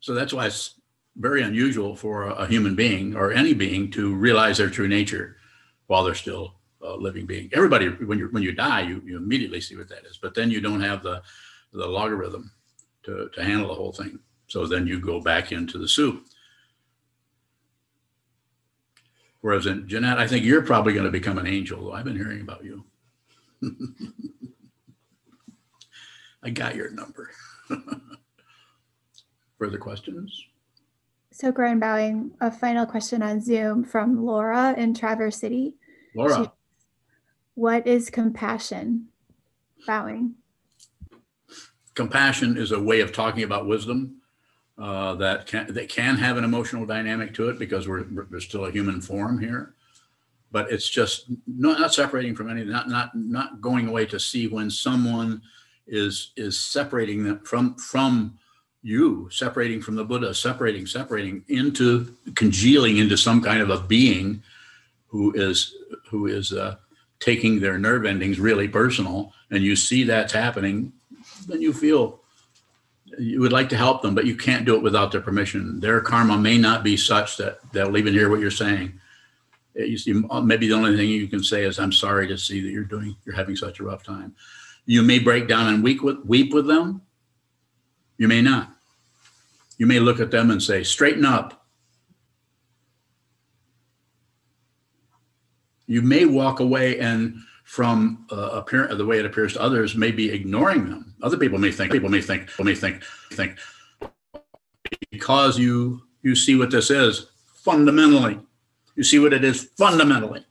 So that's why it's very unusual for a human being or any being to realize their true nature while they're still a living being. Everybody, when you die, you immediately see what that is. But then you don't have the logarithm to handle the whole thing. So then you go back into the soup. Whereas in Jeanette, I think you're probably going to become an angel, though I've been hearing about you. I got your number. Further questions? So Grand bowing, a final question on Zoom from Laura in Traverse City. Laura. What is compassion? Bowing. Compassion is a way of talking about wisdom that can have an emotional dynamic to it, because we're still a human form here, but it's just not separating from anything, not going away to see when someone is separating them from you, separating from the Buddha, separating congealing into some kind of a being who is taking their nerve endings really personal, and you see that's happening, then you feel you would like to help them, but you can't do it without their permission. Their karma may not be such that they'll even hear what you're saying. You see, maybe the only thing you can say is, I'm sorry to see that you're having such a rough time. You may break down and weep with them. You may not. You may look at them and say, straighten up. You may walk away and from the way it appears to others, may be ignoring them. Other people may think, because you see what this is fundamentally. You see what it is fundamentally.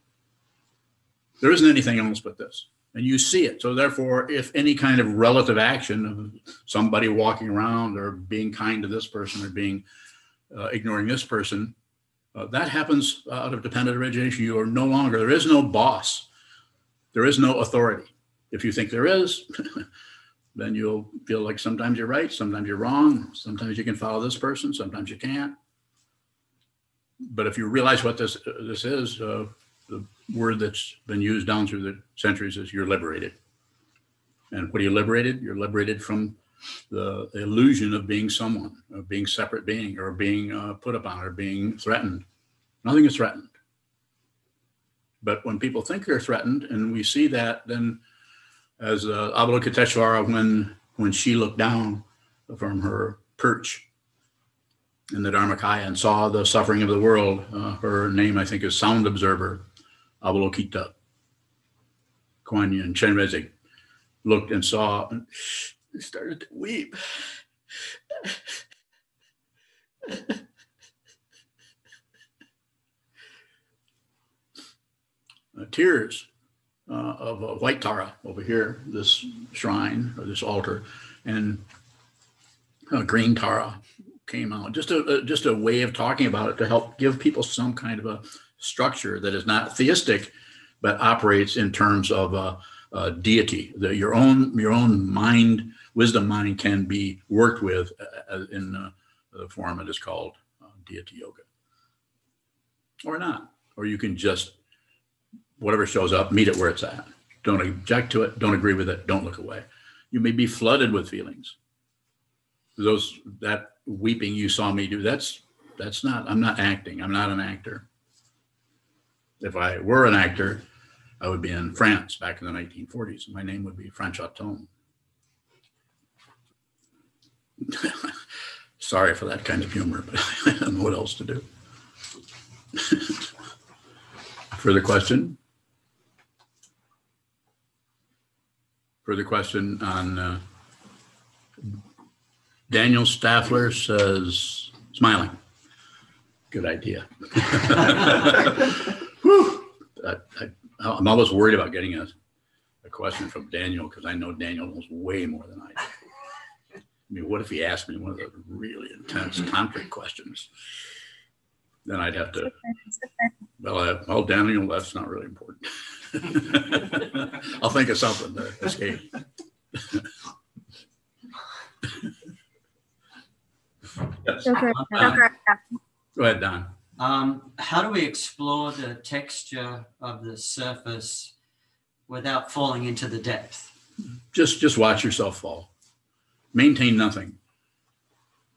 There isn't anything else but this. And you see it. So therefore, if any kind of relative action of somebody walking around or being kind to this person or being ignoring this person, that happens out of dependent origination. You are no longer, there is no boss. There is no authority. If you think there is, then you'll feel like sometimes you're right, sometimes you're wrong, sometimes you can follow this person, sometimes you can't. But if you realize what this is, the word that's been used down through the centuries is you're liberated. And what are you liberated? You're liberated from the illusion of being someone, of being separate being, or being put upon, or being threatened. Nothing is threatened. But when people think they're threatened, and we see that, then as Avalokiteshvara, when she looked down from her perch in the Dharmakaya and saw the suffering of the world. Her name, I think, is Sound Observer, Avalokita. Kuan Yin, Chenrezig, looked and saw and started to weep. Tears of a white Tara over here, this shrine or this altar, and a green Tara came out, just a way of talking about it to help give people some kind of a structure that is not theistic, but operates in terms of a deity. Your own mind, wisdom mind, can be worked with in the form that is called deity yoga, or not. Or you can just, whatever shows up, meet it where it's at. Don't object to it. Don't agree with it. Don't look away. You may be flooded with feelings. That weeping you saw me do, that's not, I'm not acting. I'm not an actor. If I were an actor, I would be in France back in the 1940s. My name would be Franchot Tone. Sorry for that kind of humor, but I don't know what else to do. Further question? Further question on Daniel Staffler says, smiling. Good idea. I'm always worried about getting a question from Daniel because I know Daniel knows way more than I do. I mean, what if he asked me one of the really intense tantric questions? Then I'd have to, well, Daniel, that's not really important. I'll think of something to escape. Yes. Go ahead, Don. How do we explore the texture of the surface without falling into the depth? Just watch yourself fall. Maintain nothing.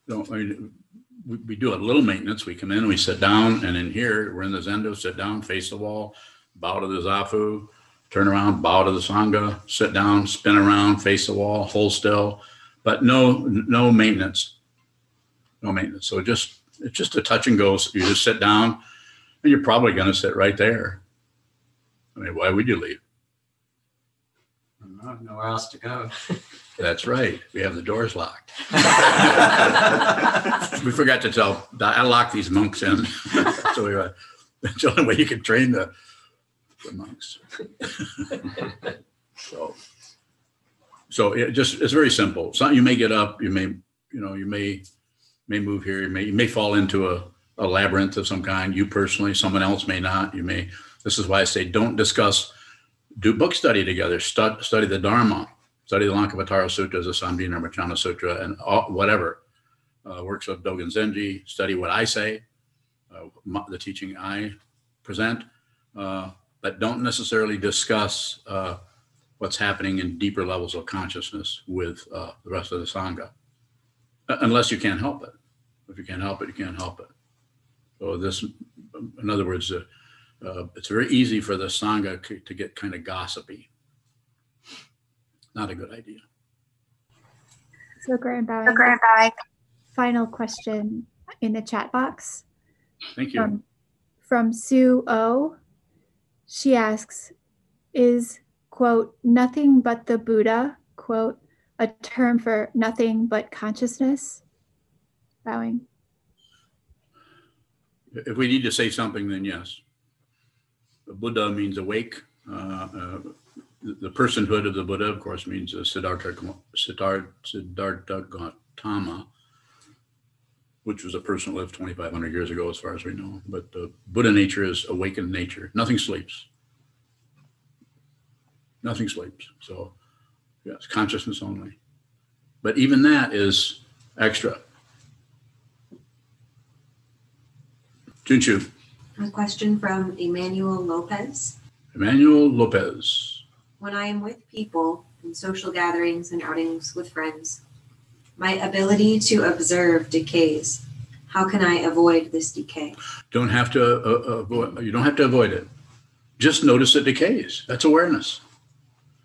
We do a little maintenance. We come in, we sit down, and in here, we're in the Zendo, sit down, face the wall, bow to the Zafu, turn around, bow to the Sangha, sit down, spin around, face the wall, hold still, but no maintenance. No maintenance. So it's just a touch and go. So you just sit down, and you're probably going to sit right there. I mean, why would you leave? I don't know where else to go. That's right. We have the doors locked. We forgot to tell. I locked these monks in. So that's the only way you can train the monks. So it's very simple. So you may get up. You may move here, you may fall into a labyrinth of some kind, you personally, someone else may not, this is why I say don't discuss, do book study together, study the Dharma, study the Lankavatara Sutra, the Samdhinirmocana Sutra, and all, whatever, works of Dogen Zenji, study what I say, the teaching I present, that don't necessarily discuss what's happening in deeper levels of consciousness with the rest of the Sangha, unless you can't help it. If you can't help it, you can't help it. So this, in other words, it's very easy for the Sangha to get kind of gossipy. Not a good idea. So Grandpa, final question in the chat box. Thank you. From Sue O, she asks, is, quote, nothing but the Buddha, quote, a term for nothing but consciousness? Bowing. If we need to say something, then yes. The Buddha means awake. The personhood of the Buddha, of course, means Siddhartha Gautama, which was a person who lived 2,500 years ago, as far as we know. But the Buddha nature is awakened nature. Nothing sleeps. Nothing sleeps. So, yes, consciousness only. But even that is extra. Junchu. A question from Emmanuel Lopez. When I am with people in social gatherings and outings with friends, my ability to observe decays. How can I avoid this decay? Don't have to avoid. You don't have to avoid it. Just notice it decays. That's awareness.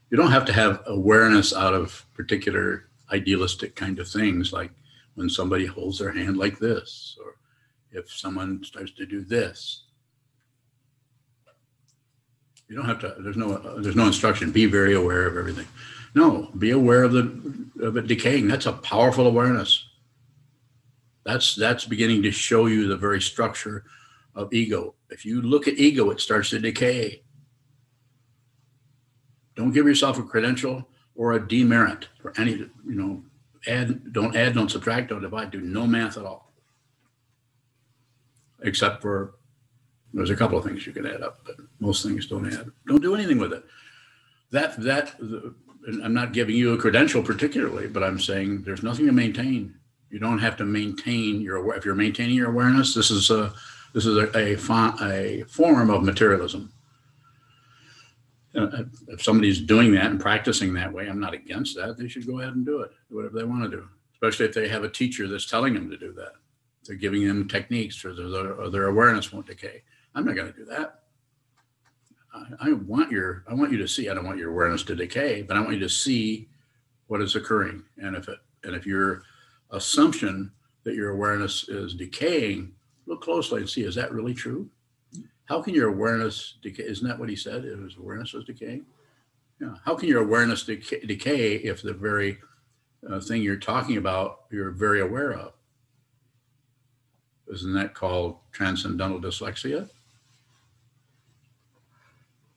You don't have to have awareness out of particular idealistic kind of things, like when somebody holds their hand like this, or if someone starts to do this. You don't have to. There's no instruction. Be very aware of everything. No, be aware of it decaying. That's a powerful awareness. That's beginning to show you the very structure of ego. If you look at ego, it starts to decay. Don't give yourself a credential or a demerit for any. Add, don't subtract, don't divide. Do no math at all. Except for. There's a couple of things you can add up, but most things don't add. Don't do anything with it. I'm not giving you a credential particularly, but I'm saying there's nothing to maintain. You don't have to maintain if you're maintaining your awareness. This is a form of materialism. If somebody's doing that and practicing that way, I'm not against that. They should go ahead and do it, whatever they want to do, especially if they have a teacher that's telling them to do that. They're giving them techniques, or their awareness won't decay. I'm not going to do that. I want you to see. I don't want your awareness to decay, but I want you to see what is occurring. And if your assumption that your awareness is decaying, look closely and see, is that really true? How can your awareness decay? Isn't that what he said? His awareness was decaying. Yeah. How can your awareness decay if the very thing you're talking about you're very aware of? Isn't that called transcendental dyslexia?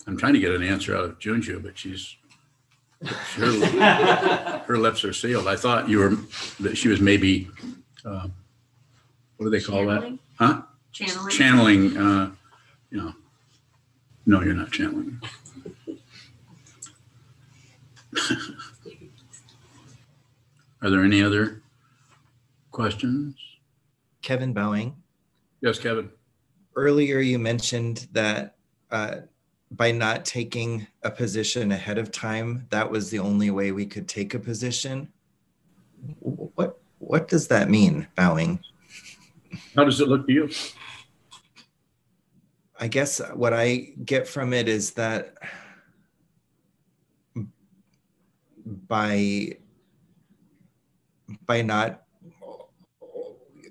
I'm trying to get an answer out of Junju, but her lips are sealed. I thought she was maybe, what do they call channeling? That? Huh? Channeling, no, you're not channeling. Are there any other questions? Kevin Bowing. Yes, Kevin. Earlier you mentioned that by not taking a position ahead of time, that was the only way we could take a position. What does that mean, Bowing? How does it look to you? I guess what I get from it is that by not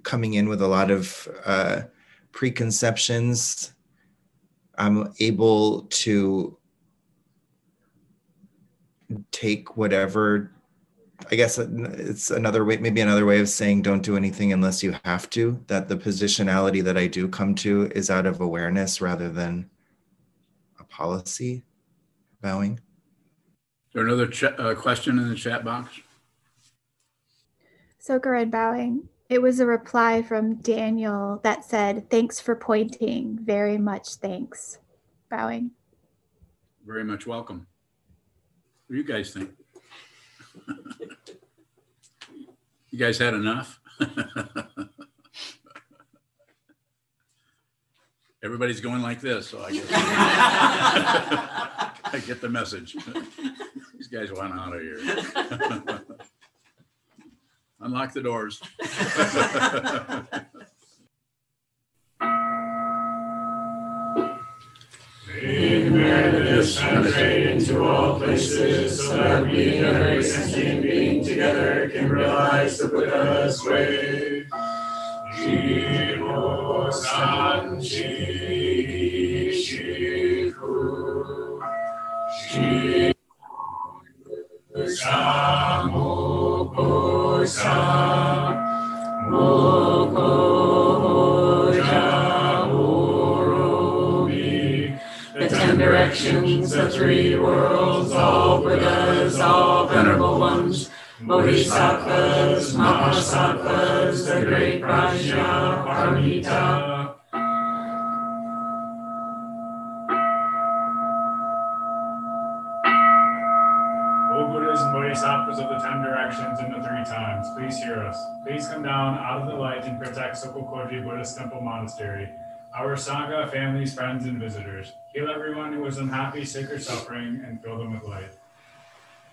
coming in with a lot of preconceptions, I'm able to take whatever, I guess it's another way, maybe another way of saying don't do anything unless you have to, that the positionality that I do come to is out of awareness rather than a policy. Bowing. Is there another question in the chat box? So go ahead, Bowing. It was a reply from Daniel that said, thanks for pointing. Very much thanks. Bowing. Very much welcome. What do you guys think? You guys had enough? everybody's going like this, so I get, I get the message. These guys want out of here. Unlock the doors. Make madness penetrate into all places so that we and every sentient being together can realize the Buddha's way. Jiro San Chi Shiku Jiro San Moko San Moko Jaorobi. The 10 directions, the 3 worlds, all Buddhas, all venerable ones, Bodhisattvas, Mahasattvas, the great Prajna, Paramita. O Buddhas and Bodhisattvas of the 10 directions and the 3 times, please hear us. Please come down out of the light and protect Sokko Koji Buddhist Temple Monastery, our Sangha, families, friends, and visitors. Heal everyone who is unhappy, sick, or suffering, and fill them with light.